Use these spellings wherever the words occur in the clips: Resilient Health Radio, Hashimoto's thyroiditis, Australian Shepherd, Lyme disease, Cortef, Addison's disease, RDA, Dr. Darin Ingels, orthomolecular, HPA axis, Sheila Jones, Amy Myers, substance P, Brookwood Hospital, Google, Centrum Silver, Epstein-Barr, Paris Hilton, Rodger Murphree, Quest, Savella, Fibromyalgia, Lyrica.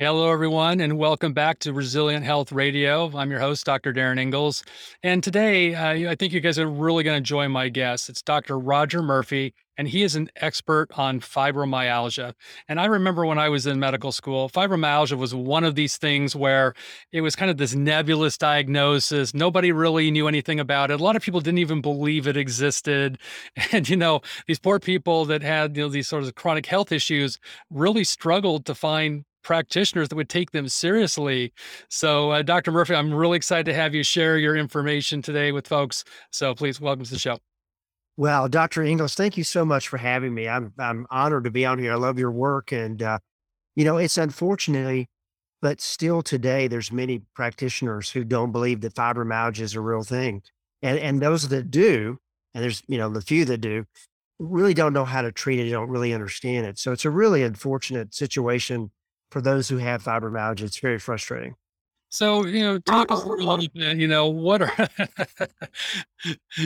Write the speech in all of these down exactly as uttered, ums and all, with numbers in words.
Hello, everyone, and welcome back to Resilient Health Radio. I'm your host, Doctor Darin Ingels. And today, uh, I think you guys are really going to enjoy my guest. It's Doctor Rodger Murphree, and he is an expert on fibromyalgia. And I remember when I was in medical school, fibromyalgia was one of these things where it was kind of this nebulous diagnosis. Nobody really knew anything about it. A lot of people didn't even believe it existed. And, you know, these poor people that had, you know, these sort of chronic health issues really struggled to find practitioners that would take them seriously. So uh, Doctor Murphree, I'm really excited to have you share your information today with folks. So please welcome to the show. Well, Doctor Ingels, thank you so much for having me. I'm I'm honored to be on here. I love your work. And, uh, you know, it's unfortunately, but still today, there's many practitioners who don't believe that fibromyalgia is a real thing. And, and those that do, and there's, you know, the few that do, really don't know how to treat it, don't really understand it. So it's a really unfortunate situation for those who have fibromyalgia. It's very frustrating. So, you know, talk us a little bit, you know, what are...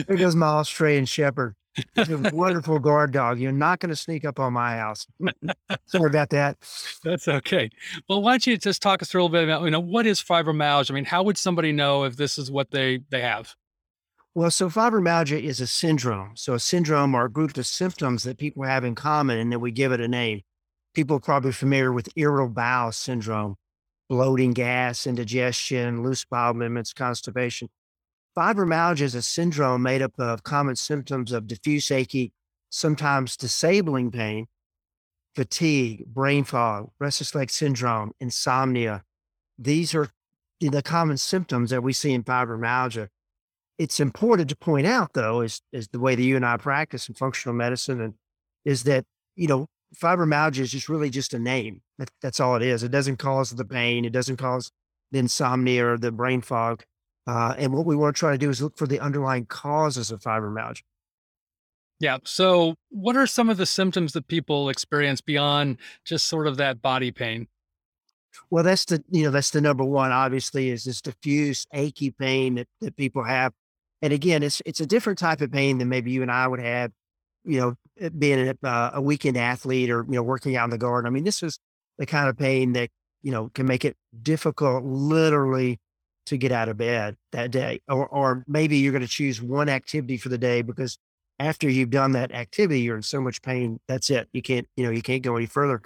There goes my Australian Shepherd. He's a wonderful guard dog. You're not going to sneak up on my house. Sorry about that. That's okay. Well, why don't you just talk us through a little bit about, you know, what is fibromyalgia? I mean, how would somebody know if this is what they, they have? Well, so fibromyalgia is a syndrome. So a syndrome are a group of symptoms that people have in common, and then we give it a name. People are probably familiar with irritable bowel syndrome, bloating, gas, indigestion, loose bowel movements, constipation. Fibromyalgia is a syndrome made up of common symptoms of diffuse achy, sometimes disabling pain, fatigue, brain fog, restless leg syndrome, insomnia. These are the common symptoms that we see in fibromyalgia. It's important to point out, though, is, is the way that you and I practice in functional medicine, and is that, you know, fibromyalgia is just really just a name. That, that's all it is. It doesn't cause the pain. It doesn't cause the insomnia or the brain fog. Uh, and what we want to try to do is look for the underlying causes of fibromyalgia. Yeah. So what are some of the symptoms that people experience beyond just sort of that body pain? Well, that's the, you know, that's the number one, obviously, is this diffuse achy pain that, that people have. And again, it's, it's a different type of pain than maybe you and I would have, you know, being a, uh, a weekend athlete or, you know, working out in the garden. I mean, this is the kind of pain that, you know, can make it difficult literally to get out of bed that day. Or, or maybe you're going to choose one activity for the day because after you've done that activity, you're in so much pain. That's it. You can't, you know, you can't go any further.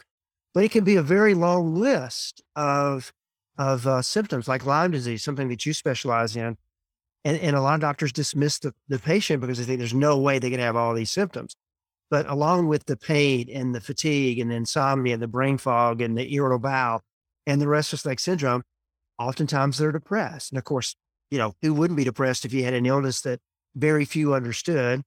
But it can be a very long list of, of uh, symptoms like Lyme disease, something that you specialize in. And, and a lot of doctors dismiss the, the patient because they think there's no way they can have all these symptoms. But along with the pain and the fatigue and the insomnia and the brain fog and the irritable bowel and the restless leg syndrome, oftentimes they're depressed. And of course, you know, who wouldn't be depressed if you had an illness that very few understood?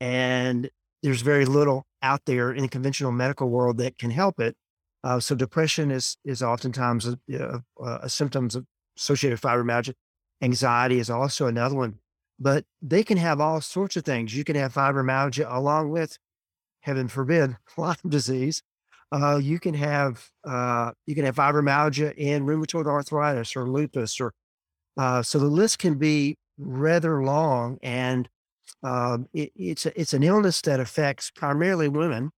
And there's very little out there in the conventional medical world that can help it. Uh, so depression is is oftentimes a, a, a symptom associated with fibromyalgia. Anxiety is also another one. But they can have all sorts of things. You can have fibromyalgia along with, heaven forbid, Lyme disease. Uh, you can have uh, you can have fibromyalgia and rheumatoid arthritis or lupus, or uh, so the list can be rather long, and um, it, it's a, it's an illness that affects primarily women.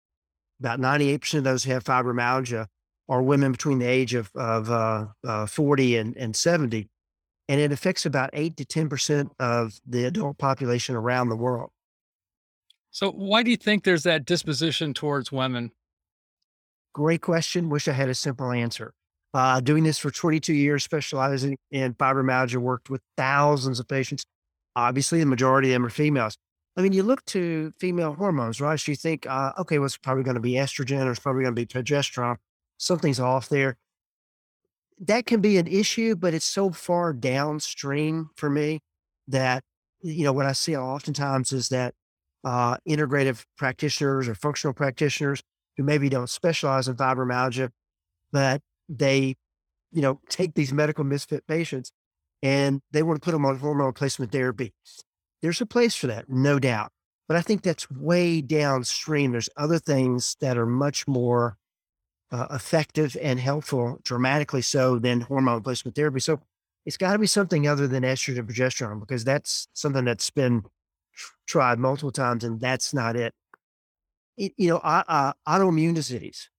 About ninety-eight percent of those who have fibromyalgia are women between the age of of uh, uh, forty and, and seventy, and it affects about eight to ten percent of the adult population around the world. So why do you think there's that disposition towards women? Great question. Wish I had a simple answer. Uh, doing this for twenty-two years, specializing in fibromyalgia, worked with thousands of patients. Obviously, the majority of them are females. I mean, you look to female hormones, right? So you think, uh, okay, well, it's probably going to be estrogen, or it's probably going to be progesterone. Something's off there. That can be an issue, but it's so far downstream for me that, you know, what I see oftentimes is that Uh, integrative practitioners or functional practitioners who maybe don't specialize in fibromyalgia, but they, you know, take these medical misfit patients and they want to put them on hormone replacement therapy. There's a place for that, no doubt. But I think that's way downstream. There's other things that are much more uh, effective and helpful, dramatically so, than hormone replacement therapy. So it's got to be something other than estrogen and progesterone, because that's something that's been tried multiple times, and that's not it. it you know, uh, uh, autoimmune disease,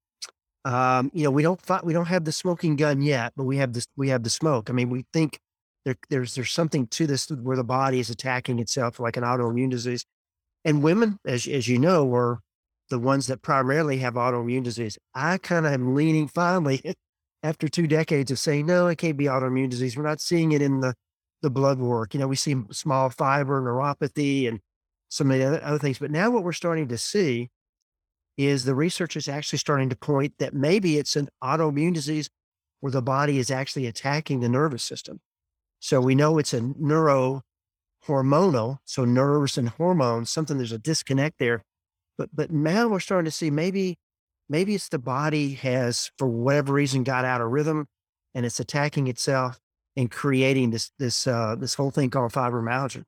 Um, you know, we don't fight, we don't have the smoking gun yet, but we have this, we have the smoke. I mean, we think there, there's, there's something to this where the body is attacking itself like an autoimmune disease. And women, as, as you know, are the ones that primarily have autoimmune disease. I kind of am leaning finally after two decades of saying, no, it can't be autoimmune disease. We're not seeing it in the, the blood work. You know, we see small fiber neuropathy and some of the other, other things, but now what we're starting to see is the research is actually starting to point that maybe it's an autoimmune disease where the body is actually attacking the nervous system. So we know it's a neurohormonal, so nerves and hormones, something, there's a disconnect there. But but now we're starting to see maybe, maybe it's the body has, for whatever reason, got out of rhythm and it's attacking itself and creating this this uh, this whole thing called fibromyalgia.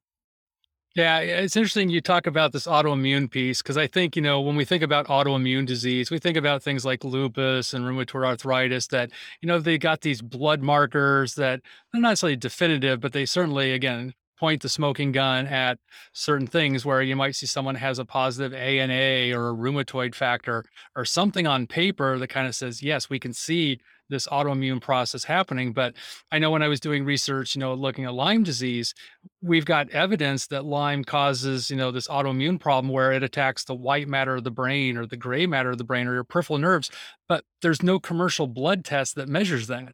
Yeah, it's interesting you talk about this autoimmune piece, because I think, you know, when we think about autoimmune disease, we think about things like lupus and rheumatoid arthritis that, you know, they got these blood markers that they're not necessarily definitive, but they certainly, again, point the smoking gun at certain things where you might see someone has a positive A N A or a rheumatoid factor or something on paper that kind of says, yes, we can see this autoimmune process happening. But I know when I was doing research, you know, looking at Lyme disease, we've got evidence that Lyme causes, you know, this autoimmune problem where it attacks the white matter of the brain or the gray matter of the brain or your peripheral nerves, but there's no commercial blood test that measures that.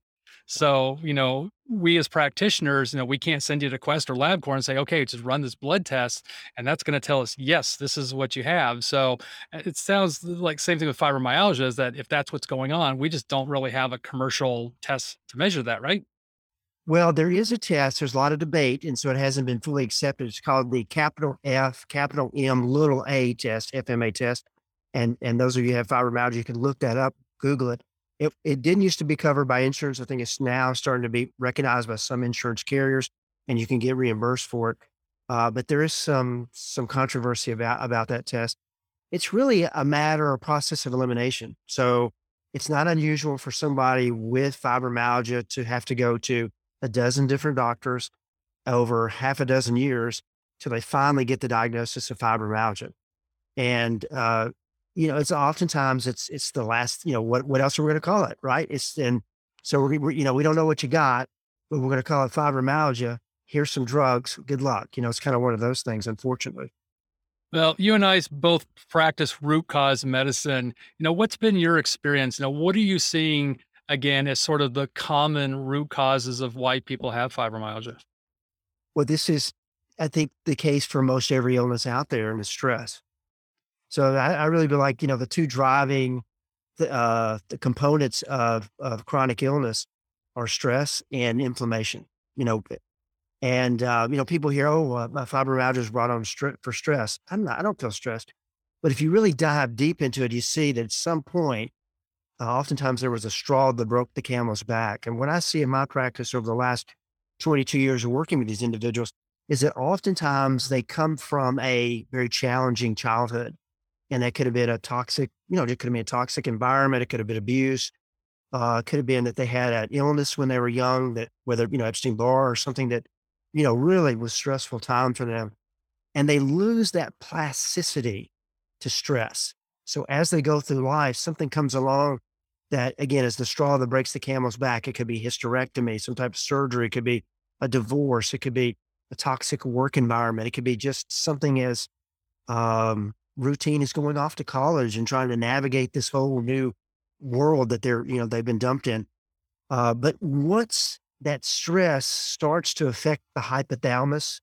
So, you know, we as practitioners, you know, we can't send you to Quest or LabCorp and say, okay, just run this blood test. And that's going to tell us, yes, this is what you have. So it sounds like same thing with fibromyalgia, is that if that's what's going on, we just don't really have a commercial test to measure that, right? Well, there is a test. There's a lot of debate. And so it hasn't been fully accepted. It's called the capital F, capital M, little a test, F M A test. And, and those of you who have fibromyalgia, you can look that up, Google it. It, it didn't used to be covered by insurance. I think it's now starting to be recognized by some insurance carriers, and you can get reimbursed for it. Uh, but there is some some controversy about, about that test. It's really a matter or process of elimination. So it's not unusual for somebody with fibromyalgia to have to go to a dozen different doctors over half a dozen years till they finally get the diagnosis of fibromyalgia. And, uh, you know, it's oftentimes it's, it's the last, you know, what, what else are we going to call it? Right. It's, and so we, we, you know, we don't know what you got, but we're going to call it fibromyalgia. Here's some drugs. Good luck. You know, it's kind of one of those things, unfortunately. Well, you and I both practice root cause medicine. You know, what's been your experience? You know, what are you seeing again as sort of the common root causes of why people have fibromyalgia? Well, this is, I think, the case for most every illness out there, and it's stress. So I, I really feel like, you know, the two driving the, uh, the components of, of chronic illness are stress and inflammation, you know, and, uh, you know, people hear, oh, uh, my fibromyalgia is brought on str- for stress. I'm not, I don't feel stressed. But if you really dive deep into it, you see that at some point, uh, oftentimes there was a straw that broke the camel's back. And what I see in my practice over the last twenty-two years of working with these individuals is that oftentimes they come from a very challenging childhood. And that could have been a toxic, you know, it could have been a toxic environment. It could have been abuse. Uh, it could have been that they had an illness when they were young, that whether, you know, Epstein-Barr or something that, you know, really was stressful time for them. And they lose that plasticity to stress. So as they go through life, something comes along that, again, is the straw that breaks the camel's back. It could be hysterectomy, some type of surgery. It could be a divorce. It could be a toxic work environment. It could be just something as, um, routine is going off to college and trying to navigate this whole new world that they're, you know, they've been dumped in. Uh, but once that stress starts to affect the hypothalamus,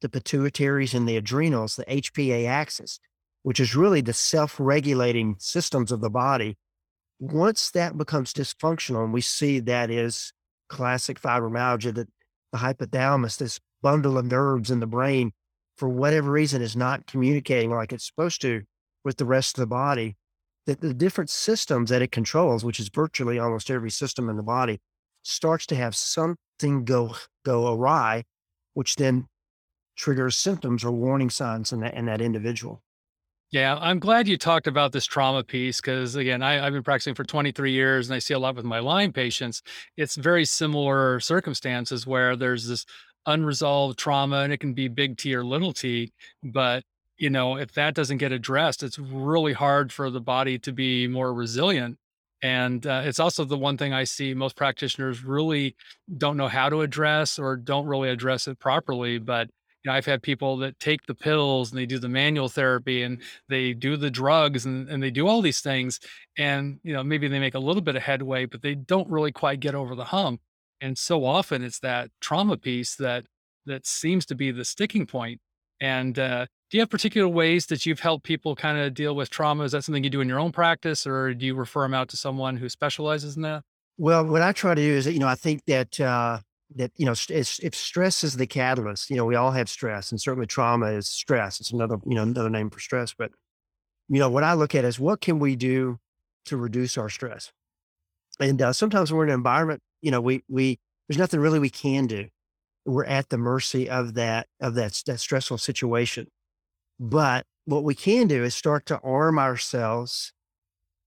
the pituitaries, and the adrenals, the H P A axis, which is really the self-regulating systems of the body, once that becomes dysfunctional, and we see that is classic fibromyalgia, that the hypothalamus, this bundle of nerves in the brain, for whatever reason is not communicating like it's supposed to with the rest of the body, that the different systems that it controls, which is virtually almost every system in the body, starts to have something go, go awry, which then triggers symptoms or warning signs in that, in that individual. Yeah, I'm glad you talked about this trauma piece because, again, I, I've been practicing for twenty-three years and I see a lot with my Lyme patients. It's very similar circumstances where there's this unresolved trauma, and it can be big T or little t, but, you know, if that doesn't get addressed, it's really hard for the body to be more resilient. And uh, it's also the one thing I see most practitioners really don't know how to address or don't really address it properly. But you know, I've had people that take the pills and they do the manual therapy and they do the drugs and, and they do all these things. And, you know, maybe they make a little bit of headway, but they don't really quite get over the hump. And so often it's that trauma piece that that seems to be the sticking point. And uh, do you have particular ways that you've helped people kind of deal with trauma? Is that something you do in your own practice, or do you refer them out to someone who specializes in that? Well, what I try to do is, you know, I think that, uh, that you know, st- if stress is the catalyst, you know, we all have stress, and certainly trauma is stress. It's another, you know, another name for stress. But, you know, what I look at is what can we do to reduce our stress? And uh, sometimes we're in an environment, you know, we, we, there's nothing really we can do. We're at the mercy of that, of that, that stressful situation. But what we can do is start to arm ourselves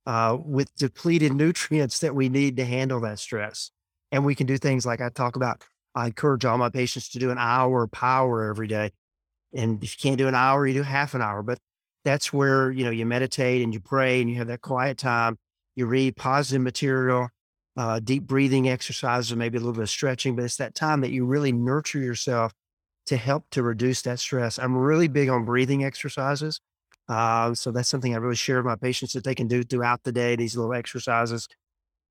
uh, with depleted nutrients that we need to handle that stress. And we can do things like I talk about. I encourage all my patients to do an hour power every day. And if you can't do an hour, you do half an hour, but that's where, you know, you meditate and you pray and you have that quiet time, you read positive material, Uh, deep breathing exercises, or maybe a little bit of stretching, but it's that time that you really nurture yourself to help to reduce that stress. I'm really big on breathing exercises. Uh, so that's something I really share with my patients that they can do throughout the day, these little exercises,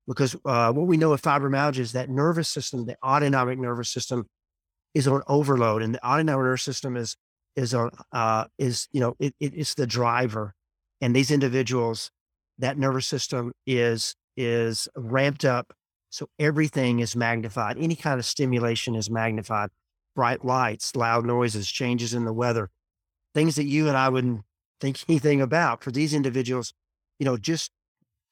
because uh, what we know with fibromyalgia is that nervous system, the autonomic nervous system, is on overload. And the autonomic nervous system is, is on, uh, is, you know, it, it, it's the driver. And these individuals, that nervous system is is ramped up. So everything is magnified. Any kind of stimulation is magnified. Bright lights, loud noises, changes in the weather, things that you and I wouldn't think anything about. For these individuals, you know, just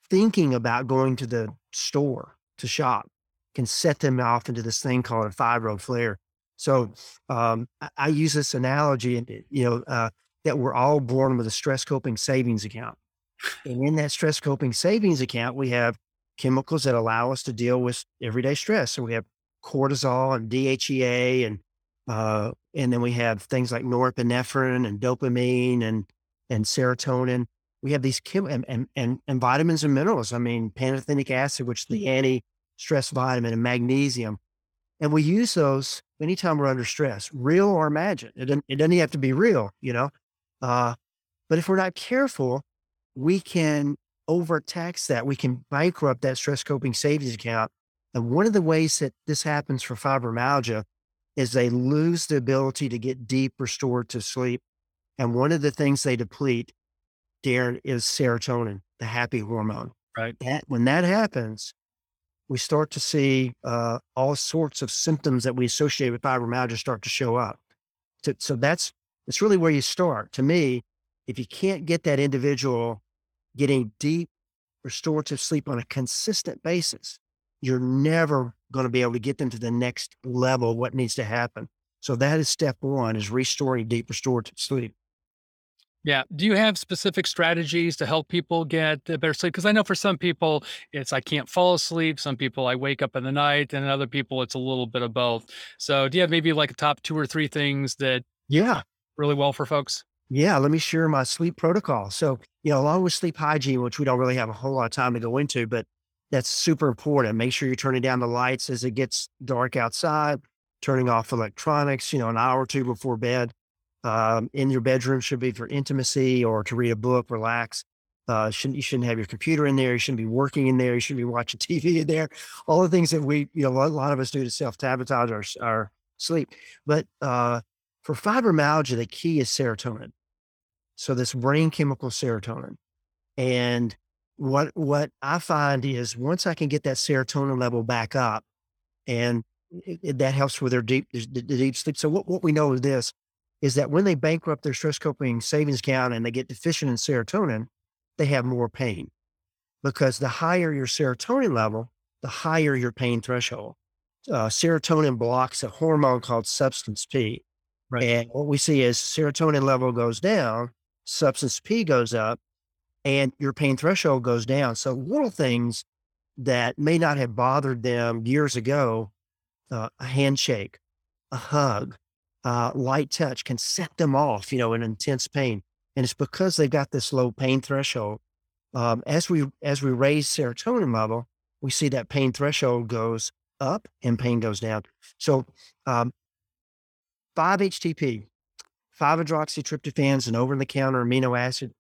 thinking about going to the store to shop can set them off into this thing called a fibro flare. So um, I, I use this analogy, and you know, uh, that we're all born with a stress coping savings account. And in that stress coping savings account, we have chemicals that allow us to deal with everyday stress. So we have cortisol and D H E A, and uh, and then we have things like norepinephrine and dopamine and and serotonin. We have these chem- and, and and and vitamins and minerals. I mean, pantothenic acid, which is the anti-stress vitamin, and magnesium. And we use those anytime we're under stress, real or imagined. It doesn't, it doesn't have to be real, you know. Uh, but if we're not careful, we can overtax that. We can bankrupt that stress coping savings account. And one of the ways that this happens for fibromyalgia is they lose the ability to get deep restorative sleep. And one of the things they deplete, Darren, is serotonin, the happy hormone. Right. That, when that happens, we start to see uh, all sorts of symptoms that we associate with fibromyalgia start to show up. So, so that's, that's really where you start. To me, if you can't get that individual getting deep restorative sleep on a consistent basis, you're never going to be able to get them to the next level of what needs to happen. So that is step one, is restoring deep restorative sleep. Yeah. Do you have specific strategies to help people get better sleep? Because I know for some people, it's I can't fall asleep. Some people I wake up in the night, and other people it's a little bit of both. So do you have maybe like a top two or three things that yeah, really well for folks? Yeah, let me share my sleep protocol. So, you know, along with sleep hygiene, which we don't really have a whole lot of time to go into, but that's super important. Make sure you're turning down the lights as it gets dark outside, turning off electronics, you know, an hour or two before bed. Um, in your bedroom should be for intimacy or to read a book, relax. Uh, shouldn't, you shouldn't have your computer in there. You shouldn't be working in there. You shouldn't be watching T V in there. All the things that we, you know, a lot of us do to self-sabotage our, our sleep. But uh, for fibromyalgia, the key is serotonin. So this brain chemical serotonin. And what what I find is once I can get that serotonin level back up, and it, it, that helps with their deep the, the deep sleep. So what, what we know is this, is that when they bankrupt their stress coping savings account and they get deficient in serotonin, they have more pain. Because the higher your serotonin level, the higher your pain threshold. Uh, serotonin blocks a hormone called substance P. Right. And what we see is serotonin level goes down, substance P goes up, and your pain threshold goes down. So little things that may not have bothered them years ago, uh, a handshake, a hug, uh, light touch, can set them off, you know, in intense pain. And it's because they've got this low pain threshold um, as we as we raise serotonin level, we see that pain threshold goes up and pain goes down. So um, five H T P, five hydroxy tryptophan is an over-the-counter amino acid.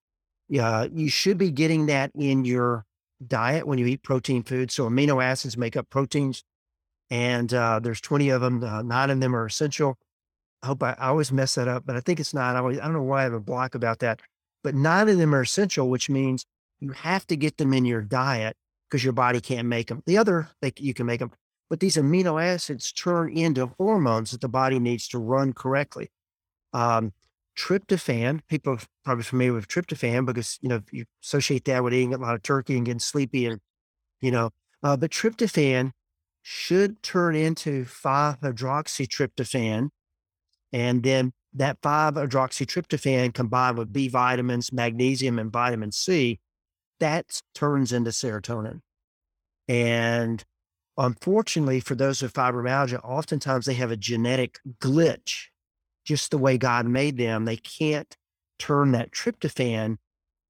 Uh, you should be getting that in your diet when you eat protein food. So amino acids make up proteins, and uh, there's twenty of them. Uh, nine of them are essential. I hope I, I always mess that up, but I think it's nine. I, always, I don't know why I have a block about that. But nine of them are essential, which means you have to get them in your diet because your body can't make them. The other, they, you can make them. But these amino acids turn into hormones that the body needs to run correctly. Um, tryptophan, people are probably familiar with tryptophan because, you know, you associate that with eating a lot of turkey and getting sleepy and, you know, uh, but tryptophan should turn into five hydroxy tryptophan. And then that five hydroxy tryptophan combined with B vitamins, magnesium, and vitamin C, that turns into serotonin. And unfortunately, for those with fibromyalgia, oftentimes they have a genetic glitch, just the way God made them. They can't turn that tryptophan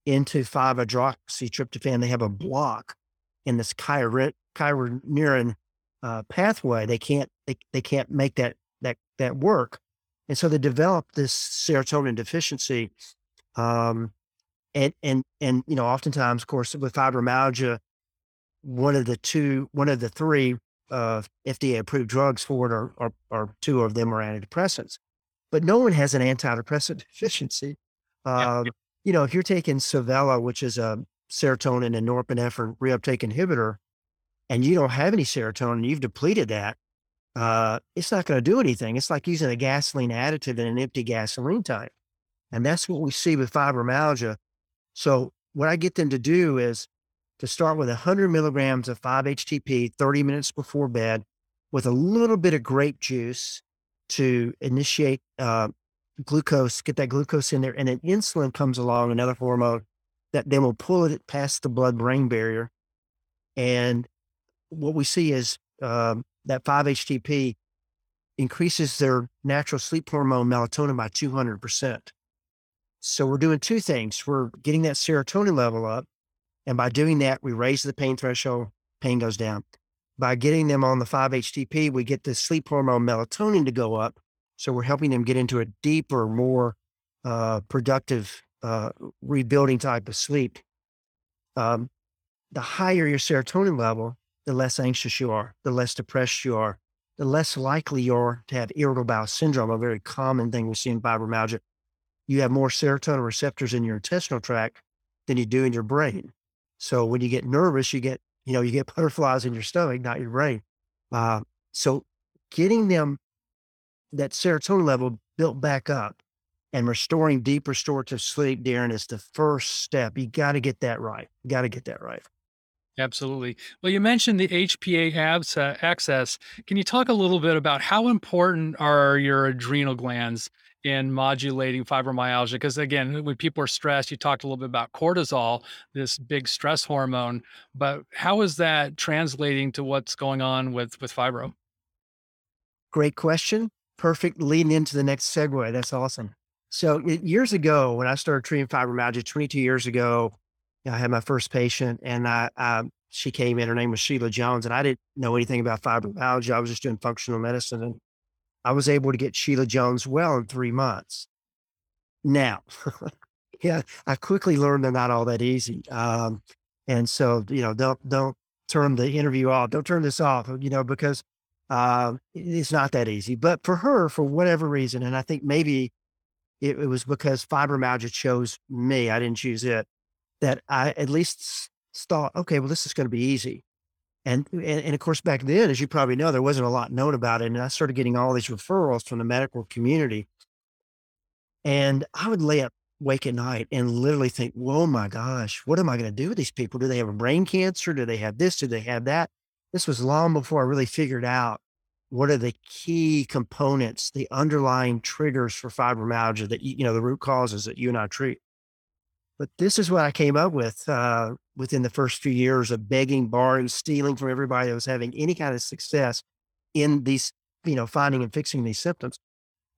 into five hydroxy tryptophan. They have a block in this kynurenin uh, pathway. They can't they, they can't make that that that work. And so they develop this serotonin deficiency. Um, and, and, and, you know, oftentimes, of course, with fibromyalgia, one of the two, one of the three uh, F D A approved drugs for it are, are, are two of them are antidepressants, but no one has an antidepressant deficiency. Um, yeah. You know, if you're taking Savella, which is a serotonin and norepinephrine reuptake inhibitor, and you don't have any serotonin, you've depleted that. Uh, it's not going to do anything. It's like using a gasoline additive in an empty gasoline tank. And that's what we see with fibromyalgia. So what I get them to do is to start with one hundred milligrams of five H T P thirty minutes before bed with a little bit of grape juice to initiate uh, glucose, get that glucose in there. And then insulin comes along, another hormone that then will pull it past the blood-brain barrier. And what we see is um, that five H T P increases their natural sleep hormone melatonin by two hundred percent. So we're doing two things. We're getting that serotonin level up. And by doing that, we raise the pain threshold, pain goes down. By getting them on the five H T P, we get the sleep hormone melatonin to go up. So we're helping them get into a deeper, more uh, productive, uh, rebuilding type of sleep. Um, the higher your serotonin level, the less anxious you are, the less depressed you are, the less likely you are to have irritable bowel syndrome, a very common thing we see in fibromyalgia. You have more serotonin receptors in your intestinal tract than you do in your brain. So when you get nervous, you get, you know, you get butterflies in your stomach, not your brain. Uh, so getting them that serotonin level built back up and restoring deep restorative sleep, Darren, is the first step. You got to get that right. You got to get that right. Absolutely. Well, you mentioned the H P A abs, uh, access. Can you talk a little bit about how important are your adrenal glands in modulating fibromyalgia? Because again, when people are stressed, you talked a little bit about cortisol, this big stress hormone, but how is that translating to what's going on with, with fibro? Great question. Perfect leading into the next segue. That's awesome. So years ago, when I started treating fibromyalgia twenty-two years ago, I had my first patient, and I, I, she came in, her name was Sheila Jones, and I didn't know anything about fibromyalgia. I was just doing functional medicine, and I was able to get Sheila Jones well in three months. Now, yeah, I quickly learned they're not all that easy. Um, and so, you know, don't, don't turn the interview off. Don't turn this off, you know, because uh, it's not that easy. But for her, for whatever reason, and I think maybe it, it was because fibromyalgia chose me, I didn't choose it, that I at least thought, okay, well, this is going to be easy. And, and and of course, back then, as you probably know, there wasn't a lot known about it. And I started getting all these referrals from the medical community. And I would lay up awake at night and literally think, whoa, my gosh, what am I going to do with these people? Do they have a brain cancer? Do they have this? Do they have that? This was long before I really figured out what are the key components, the underlying triggers for fibromyalgia that, you know, the root causes that you and I treat. But this is what I came up with uh, within the first few years of begging, borrowing, stealing from everybody that was having any kind of success in these, you know, finding and fixing these symptoms.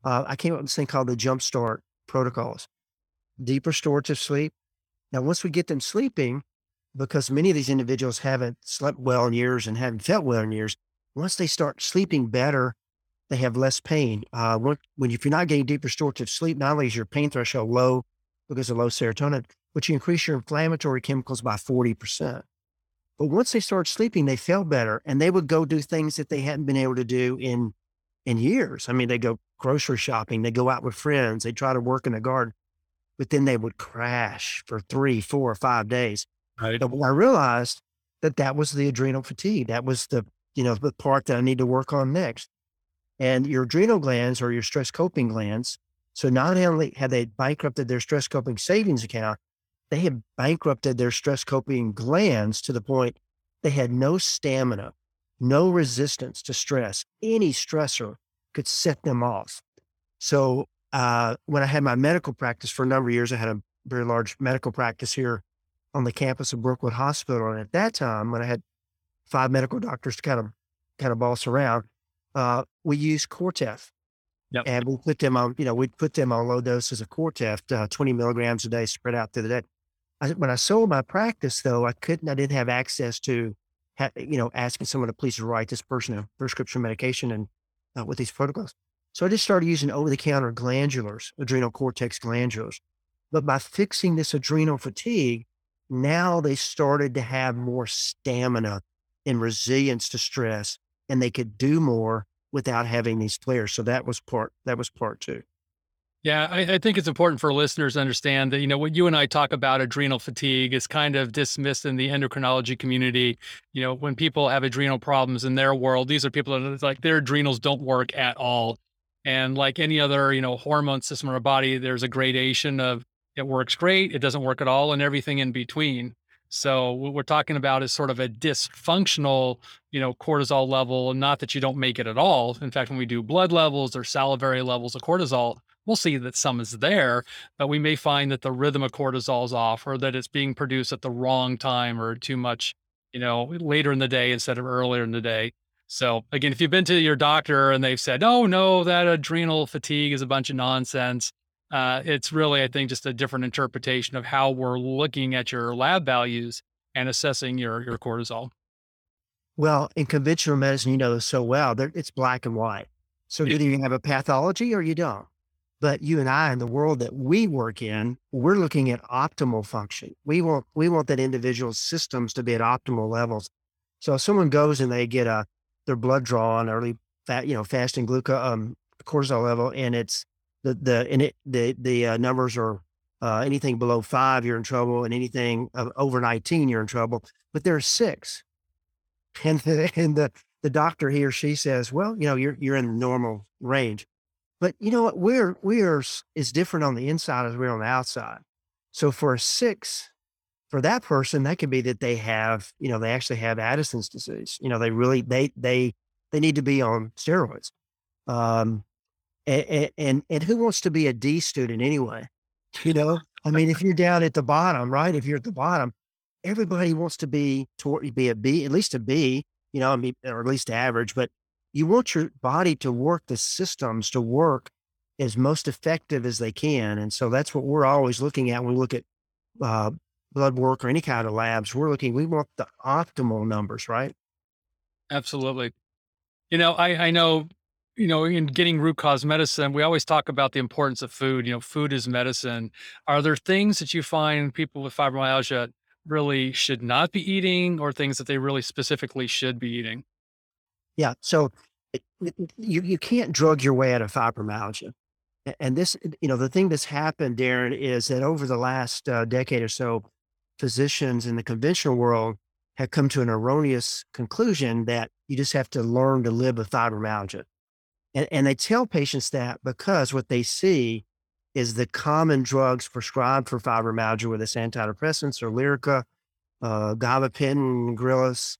Uh, I came up with this thing called the Jumpstart protocols, deep restorative sleep. Now, once we get them sleeping, because many of these individuals haven't slept well in years and haven't felt well in years. Once they start sleeping better, they have less pain. Uh, when, when if you're not getting deep restorative sleep, not only is your pain threshold low because of low serotonin, but you increase your inflammatory chemicals by forty percent. But once they start sleeping, they feel better, and they would go do things that they hadn't been able to do in in years. I mean, they go grocery shopping, they go out with friends, they try to work in the garden, but then they would crash for three, four, or five days. Right. So I realized that that was the adrenal fatigue. That was the, you know, the part that I need to work on next. And your adrenal glands are your stress coping glands. So not only have they bankrupted their stress coping savings account, they had bankrupted their stress coping glands to the point they had no stamina, no resistance to stress. Any stressor could set them off. So uh, when I had my medical practice for a number of years, I had a very large medical practice here on the campus of Brookwood Hospital. And at that time, when I had five medical doctors to kind of kind of boss around, uh, we used Cortef. Yep. And we put them on, you know, we'd put them on low doses of Cortef, uh, twenty milligrams a day spread out through the day. I, when I sold my practice, though, I couldn't, I didn't have access to, ha- you know, asking someone to please write this person a prescription medication and uh, with these protocols. So I just started using over-the-counter glandulars, adrenal cortex glandulars. But by fixing this adrenal fatigue, now they started to have more stamina and resilience to stress, and they could do more without having these flares. So that was part, that was part two. Yeah, I, I think it's important for listeners to understand that, you know, what you and I talk about adrenal fatigue is kind of dismissed in the endocrinology community. You know, when people have adrenal problems in their world, these are people that it's like their adrenals don't work at all. And like any other, you know, hormone system in our body, there's a gradation of it works great, it doesn't work at all, and everything in between. So what we're talking about is sort of a dysfunctional, you know, cortisol level, and not that you don't make it at all. In fact, when we do blood levels or salivary levels of cortisol, we'll see that some is there, but we may find that the rhythm of cortisol is off, or that it's being produced at the wrong time or too much, you know, later in the day instead of earlier in the day. So again, if you've been to your doctor and they've said, oh no, that adrenal fatigue is a bunch of nonsense, Uh, it's really, I think, just a different interpretation of how we're looking at your lab values and assessing your your cortisol. Well, in conventional medicine, you know this so well, it's black and white. So yeah. Either you have a pathology or you don't. But you and I, in the world that we work in, we're looking at optimal function. We want we want that individual's systems to be at optimal levels. So if someone goes and they get a their blood drawn, early fat, you know, fasting glucose, um, cortisol level, and it's The the and it, the the uh, numbers are uh, anything below five, you're in trouble, and anything uh, over nineteen, you're in trouble. But there's six, and the, and the the doctor, he or she says, well, you know, you're you're in the normal range. But you know what? We're we're as different on the inside as we're on the outside. So for a six, for that person, that could be that they have, you know, they actually have Addison's disease. You know, they really they they they need to be on steroids. Um, And, and and who wants to be a D student anyway? You know, I mean, if you're down at the bottom, right? If you're at the bottom, everybody wants to be toward, be a B, at least a B, you know, I mean, or at least average. But you want your body to work, the systems to work as most effective as they can. And so that's what we're always looking at when we look at uh, blood work or any kind of labs. We're looking, we want the optimal numbers, right? Absolutely. You know, I, I know. You know, in getting root cause medicine, we always talk about the importance of food. You know, food is medicine. Are there things that you find people with fibromyalgia really should not be eating, or things that they really specifically should be eating? Yeah. So it, it, you, you can't drug your way out of fibromyalgia. And this, you know, the thing that's happened, Darin, is that over the last uh, decade or so, physicians in the conventional world have come to an erroneous conclusion that you just have to learn to live with fibromyalgia. And, and they tell patients that because what they see is the common drugs prescribed for fibromyalgia, whether it's antidepressants or Lyrica, uh, gabapentin, Grillis,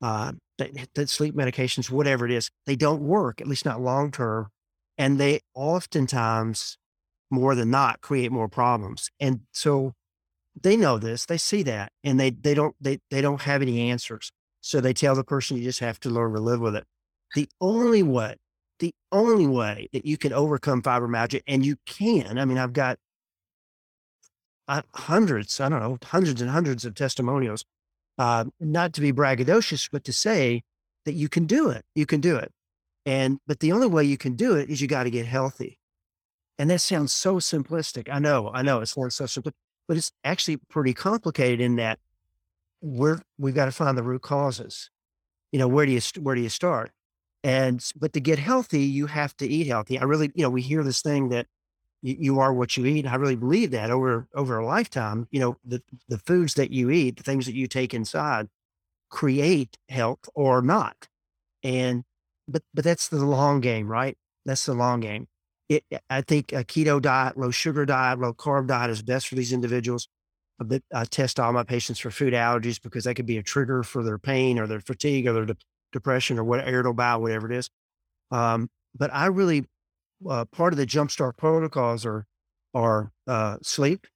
uh, that, that sleep medications, whatever it is, they don't work, at least not long-term. And they oftentimes, more than not, create more problems. And so they know this, they see that, and they, they don't, they, they don't have any answers. So they tell the person, you just have to learn to live with it. The only way The only way that you can overcome fibromyalgia, and you can, I mean, I've got uh, hundreds, I don't know, hundreds and hundreds of testimonials, uh, not to be braggadocious, but to say that you can do it. You can do it. And, but the only way you can do it is you got to get healthy. And that sounds so simplistic. I know, I know it sounds so simplistic, but it's actually pretty complicated in that we're, we've got to find the root causes. You know, where do you, where do you start? And, but to get healthy, you have to eat healthy. I really, you know, we hear this thing that you, you are what you eat. And I really believe that over, over a lifetime, you know, the, the foods that you eat, the things that you take inside create health or not. And, but, but that's the long game, right? That's the long game. It, I think a keto diet, low sugar diet, low carb diet is best for these individuals. But I test all my patients for food allergies because that could be a trigger for their pain or their fatigue or their de- depression or what, irritable bowel, whatever it is. Um, but I really, uh, part of the jumpstart protocols are, are uh, sleep,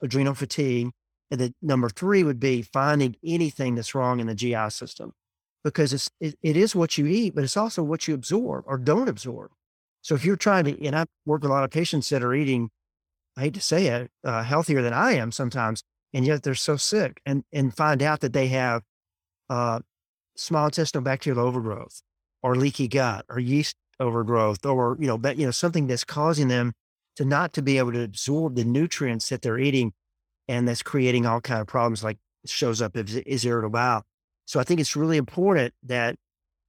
adrenal fatigue. And then number three would be finding anything that's wrong in the G I system, because it's, it, it is what you eat, but it's also what you absorb or don't absorb. So if you're trying to, and I work with a lot of patients that are eating, I hate to say it, uh, healthier than I am sometimes, and yet they're so sick, and and find out that they have uh, small intestinal bacterial overgrowth or leaky gut or yeast overgrowth or, you know, but, you know, something that's causing them to not to be able to absorb the nutrients that they're eating. And that's creating all kinds of problems, like it shows up as, as irritable bowel. So I think it's really important that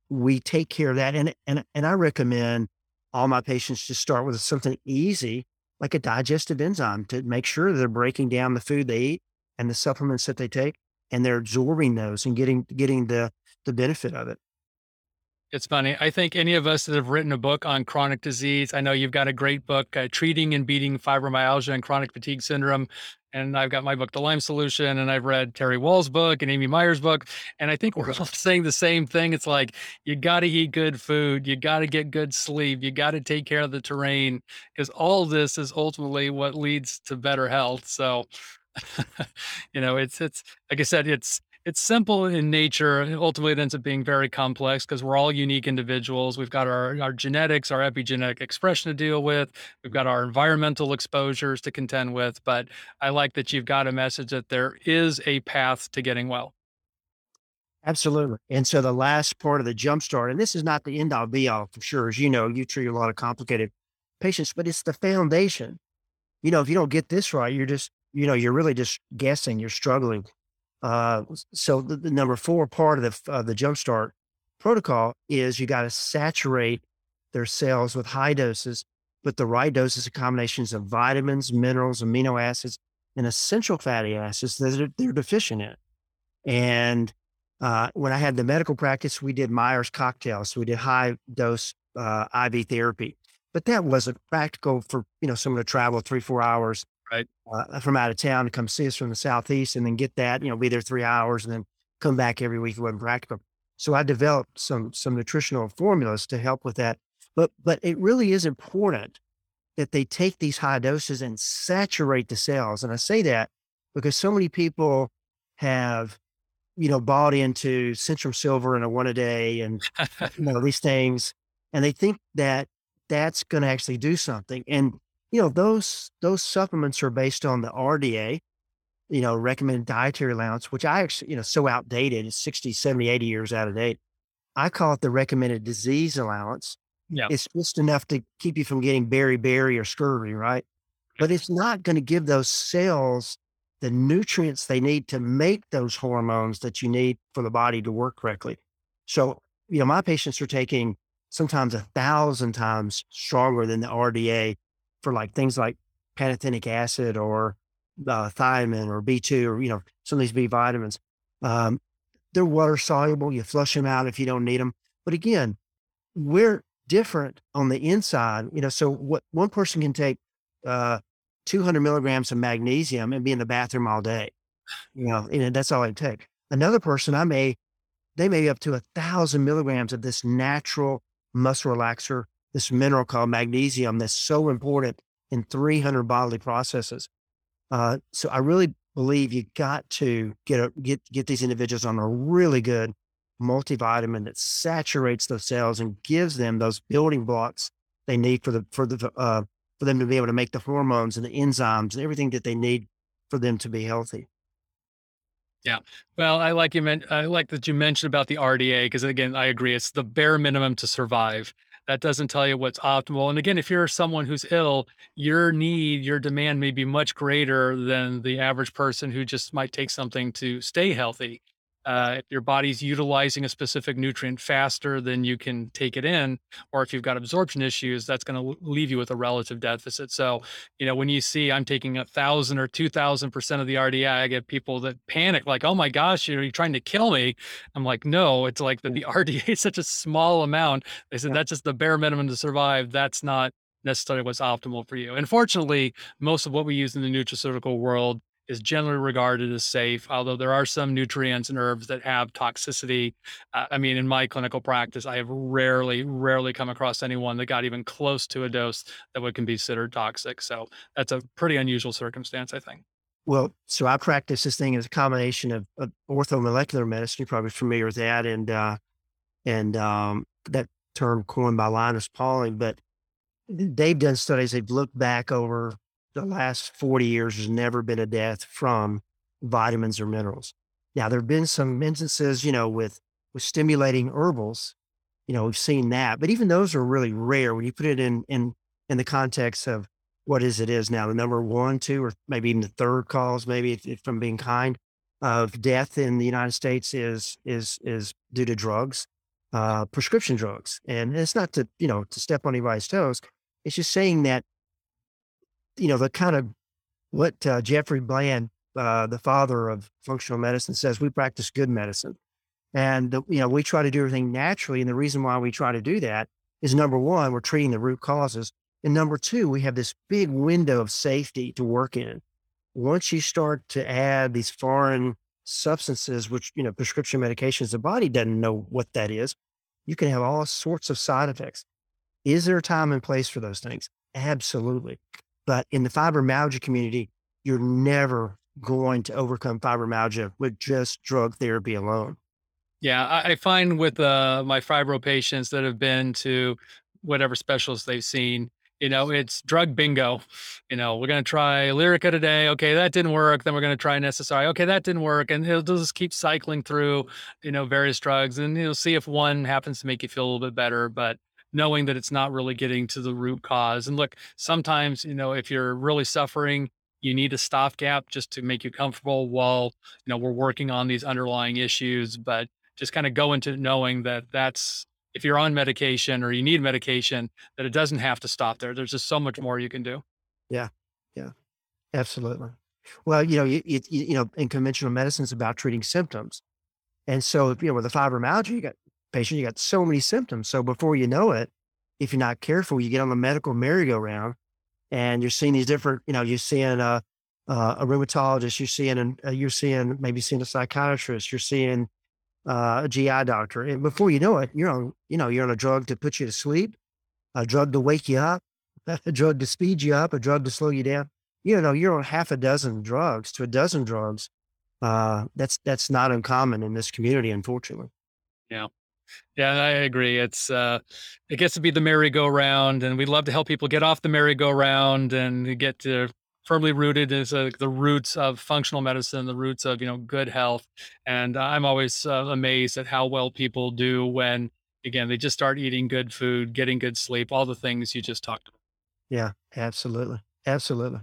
we take care of that. And, and, and I recommend all my patients just start with something easy, like a digestive enzyme, to make sure they're breaking down the food they eat and the supplements that they take, and they're absorbing those and getting getting the the benefit of it. It's funny. I think any of us that have written a book on chronic disease, I know you've got a great book, uh, Treating and Beating Fibromyalgia and Chronic Fatigue Syndrome. And I've got my book, The Lyme Solution, and I've read Terry Wall's book and Amy Myers' book. And I think we're all saying the same thing. It's like, you got to eat good food. You got to get good sleep. You got to take care of the terrain, because all this is ultimately what leads to better health. So, you know, it's, it's, like I said, it's, it's simple in nature. Ultimately, it ends up being very complex because we're all unique individuals. We've got our, our genetics, our epigenetic expression to deal with. We've got our environmental exposures to contend with. But I like that you've got a message that there is a path to getting well. Absolutely. And so the last part of the jumpstart, and this is not the end all be all for sure. As you know, you treat a lot of complicated patients, but it's the foundation. You know, if you don't get this right, you're just, you know, you're really just guessing, you're struggling. Uh, so the, the number four part of the, uh, the jumpstart protocol is you got to saturate their cells with high doses, but the right doses of combinations of vitamins, minerals, amino acids, and essential fatty acids that they're, they're deficient in. And, uh, when I had the medical practice, we did Myers cocktails. So we did high dose, uh, I V therapy, but that wasn't practical for, you know, someone to travel three, four hours. Right. Uh, from out of town to come see us from the Southeast and then get that, you know, be there three hours and then come back every week. It wasn't practical. So I developed some, some nutritional formulas to help with that. But, but it really is important that they take these high doses and saturate the cells. And I say that because so many people have, you know, bought into Centrum Silver and a one a day and, you know, these things. And they think that that's going to actually do something. And, you know, those, those supplements are based on the R D A, you know, recommended dietary allowance, which I actually, you know, so outdated, it's sixty, seventy, eighty years out of date. I call it the recommended disease allowance. Yeah. It's just enough to keep you from getting beriberi or scurvy, right? But it's not going to give those cells the nutrients they need to make those hormones that you need for the body to work correctly. So, you know, my patients are taking sometimes a thousand times stronger than the R D A for like things like pantothenic acid or uh, thiamine or B two or, you know, some of these B vitamins. Um, they're water soluble. You flush them out if you don't need them. But again, we're different on the inside, you know, so what one person can take uh, two hundred milligrams of magnesium and be in the bathroom all day, you know, and that's all it takes. Another person I may, they may be up to a thousand milligrams of this natural muscle relaxer, this mineral called magnesium that's so important in three hundred bodily processes. Uh, so I really believe you got to get a, get get these individuals on a really good multivitamin that saturates those cells and gives them those building blocks they need for the for the uh, for them to be able to make the hormones and the enzymes and everything that they need for them to be healthy. Yeah. Well, I like you meant, I like that you mentioned about the R D A, because again, I agree. It's the bare minimum to survive. That doesn't tell you what's optimal. And again, if you're someone who's ill, your need, your demand may be much greater than the average person who just might take something to stay healthy. Uh, if your body's utilizing a specific nutrient faster than you can take it in, or if you've got absorption issues, that's going to leave you with a relative deficit. So, you know, when you see I'm taking a thousand or two thousand percent of the R D A, I get people that panic, like, "Oh my gosh, you're, you're trying to kill me." I'm like, "No, it's like the, the R D A is such a small amount." They said that's just the bare minimum to survive. That's not necessarily what's optimal for you. And fortunately, most of what we use in the nutraceutical world is generally regarded as safe, although there are some nutrients and herbs that have toxicity. Uh, I mean, in my clinical practice, I have rarely, rarely come across anyone that got even close to a dose that would can be considered toxic. So that's a pretty unusual circumstance, I think. Well, so I practice this thing as a combination of, of orthomolecular medicine. You're probably familiar with that. And, uh, and um, that term coined by Linus Pauling, but they've done studies. They've looked back over the last forty years, there's never been a death from vitamins or minerals. Now, there've been some instances, you know, with, with stimulating herbals, you know, we've seen that, but even those are really rare when you put it in, in, in the context of what is, it is now the number one, two, or maybe even the third cause, maybe if, if from being kind of death in the United States is, is, is due to drugs, uh, prescription drugs. And it's not to, you know, to step on anybody's toes. It's just saying that, you know, the kind of what uh, Jeffrey Bland, uh, the father of functional medicine, says, we practice good medicine. And, the, you know, we try to do everything naturally. And the reason why we try to do that is, number one, we're treating the root causes. And number two, we have this big window of safety to work in. Once you start to add these foreign substances, which, you know, prescription medications, the body doesn't know what that is. You can have all sorts of side effects. Is there a time and place for those things? Absolutely. But in the fibromyalgia community, you're never going to overcome fibromyalgia with just drug therapy alone. Yeah, I, I find with uh, my fibro patients that have been to whatever specialists they've seen, you know, it's drug bingo. You know, we're going to try Lyrica today. Okay, that didn't work. Then we're going to try Necessary. Okay, that didn't work. And it'll just keep cycling through, you know, various drugs. And you'll see if one happens to make you feel a little bit better. But knowing that it's not really getting to the root cause. And look, sometimes, you know, if you're really suffering, you need a stopgap just to make you comfortable while, you know, we're working on these underlying issues, but just kind of go into knowing that that's, if you're on medication or you need medication, that it doesn't have to stop there. There's just so much more you can do. Yeah. Yeah, absolutely. Well, you know, you, you, you know, in conventional medicine, it's about treating symptoms. And so, you know, with the fibromyalgia, you got patient, you got so many symptoms. So before you know it, if you're not careful, you get on the medical merry-go-round and you're seeing these different, you know, you're seeing a, a, a rheumatologist, you're seeing, an, uh, you're seeing, maybe seeing a psychiatrist, you're seeing uh, a G I doctor. And before you know it, you're on, you know, you're on a drug to put you to sleep, a drug to wake you up, a drug to speed you up, a drug to slow you down. You know, you're on half a dozen drugs to a dozen drugs. Uh, that's, that's not uncommon in this community, unfortunately. Yeah. Yeah, I agree. It's, uh, it gets to be the merry-go-round, and we love to help people get off the merry-go-round and get to firmly rooted as uh, the roots of functional medicine, the roots of, you know, good health. And I'm always uh, amazed at how well people do when, again, they just start eating good food, getting good sleep, all the things you just talked about. Yeah, absolutely. Absolutely.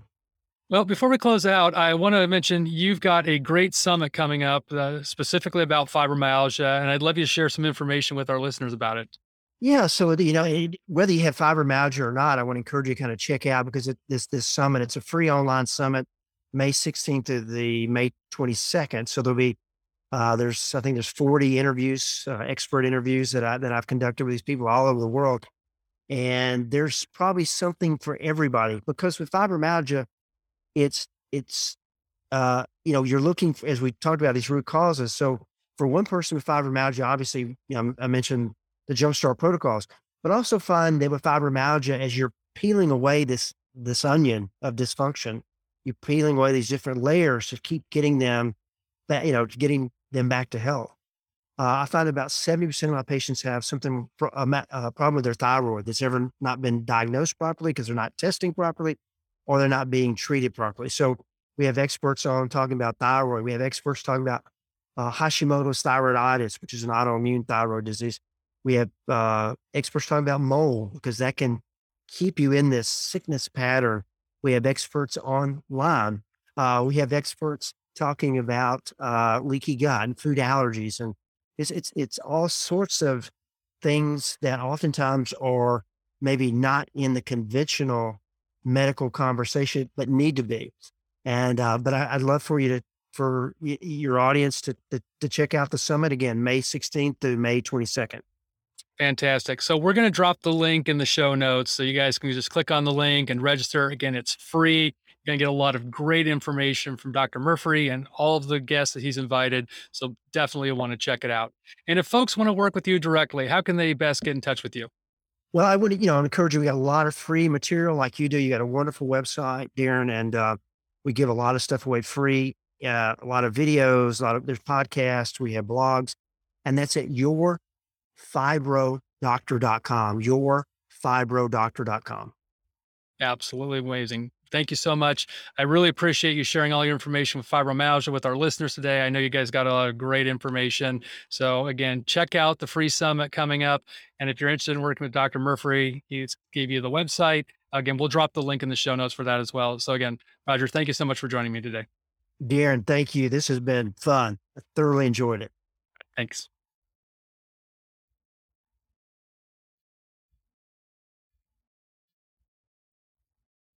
Well, before we close out, I want to mention you've got a great summit coming up uh, specifically about fibromyalgia, and I'd love you to share some information with our listeners about it. Yeah. So, you know, it, whether you have fibromyalgia or not, I want to encourage you to kind of check out, because it, this this summit, it's a free online summit, May sixteenth to the May twenty-second. So there'll be, uh, there's, I think there's forty interviews, uh, expert interviews that, I, that I've conducted with these people all over the world. And there's probably something for everybody, because with fibromyalgia, It's, it's, uh, you know, you're looking for, as we talked about, these root causes. So for one person with fibromyalgia, obviously, you know, I mentioned the Jumpstart protocols, but also find that with fibromyalgia, as you're peeling away this, this onion of dysfunction, you're peeling away these different layers to keep getting them back, you know, getting them back to health. Uh, I found about seventy percent of my patients have something, a, a problem with their thyroid that's ever not been diagnosed properly because they're not testing properly or they're not being treated properly. So we have experts on talking about thyroid. We have experts talking about uh, Hashimoto's thyroiditis, which is an autoimmune thyroid disease. We have uh, experts talking about mold because that can keep you in this sickness pattern. We have experts on Lyme. Uh, we have experts talking about uh, leaky gut and food allergies. And it's, it's, it's all sorts of things that oftentimes are maybe not in the conventional medical conversation, but need to be. And, uh, but I, I'd love for you to, for y- your audience to, to, to check out the summit again, May sixteenth through May twenty-second. Fantastic. So we're going to drop the link in the show notes. So you guys can just click on the link and register. Again, it's free. You're going to get a lot of great information from Doctor Murphree and all of the guests that he's invited. So definitely want to check it out. And if folks want to work with you directly, how can they best get in touch with you? Well, I would, you know, encourage you. We got a lot of free material like you do. You got a wonderful website, Darin, and uh, we give a lot of stuff away free, uh, a lot of videos, a lot of, there's podcasts, we have blogs, and that's at your fibro doctor dot com, your fibro doctor dot com. Absolutely amazing. Thank you so much. I really appreciate you sharing all your information with fibromyalgia with our listeners today. I know you guys got a lot of great information. So again, check out the free summit coming up. And if you're interested in working with Doctor Murphree, he gave you the website. Again, we'll drop the link in the show notes for that as well. So again, Roger, thank you so much for joining me today. Darin, thank you. This has been fun. I thoroughly enjoyed it. Thanks.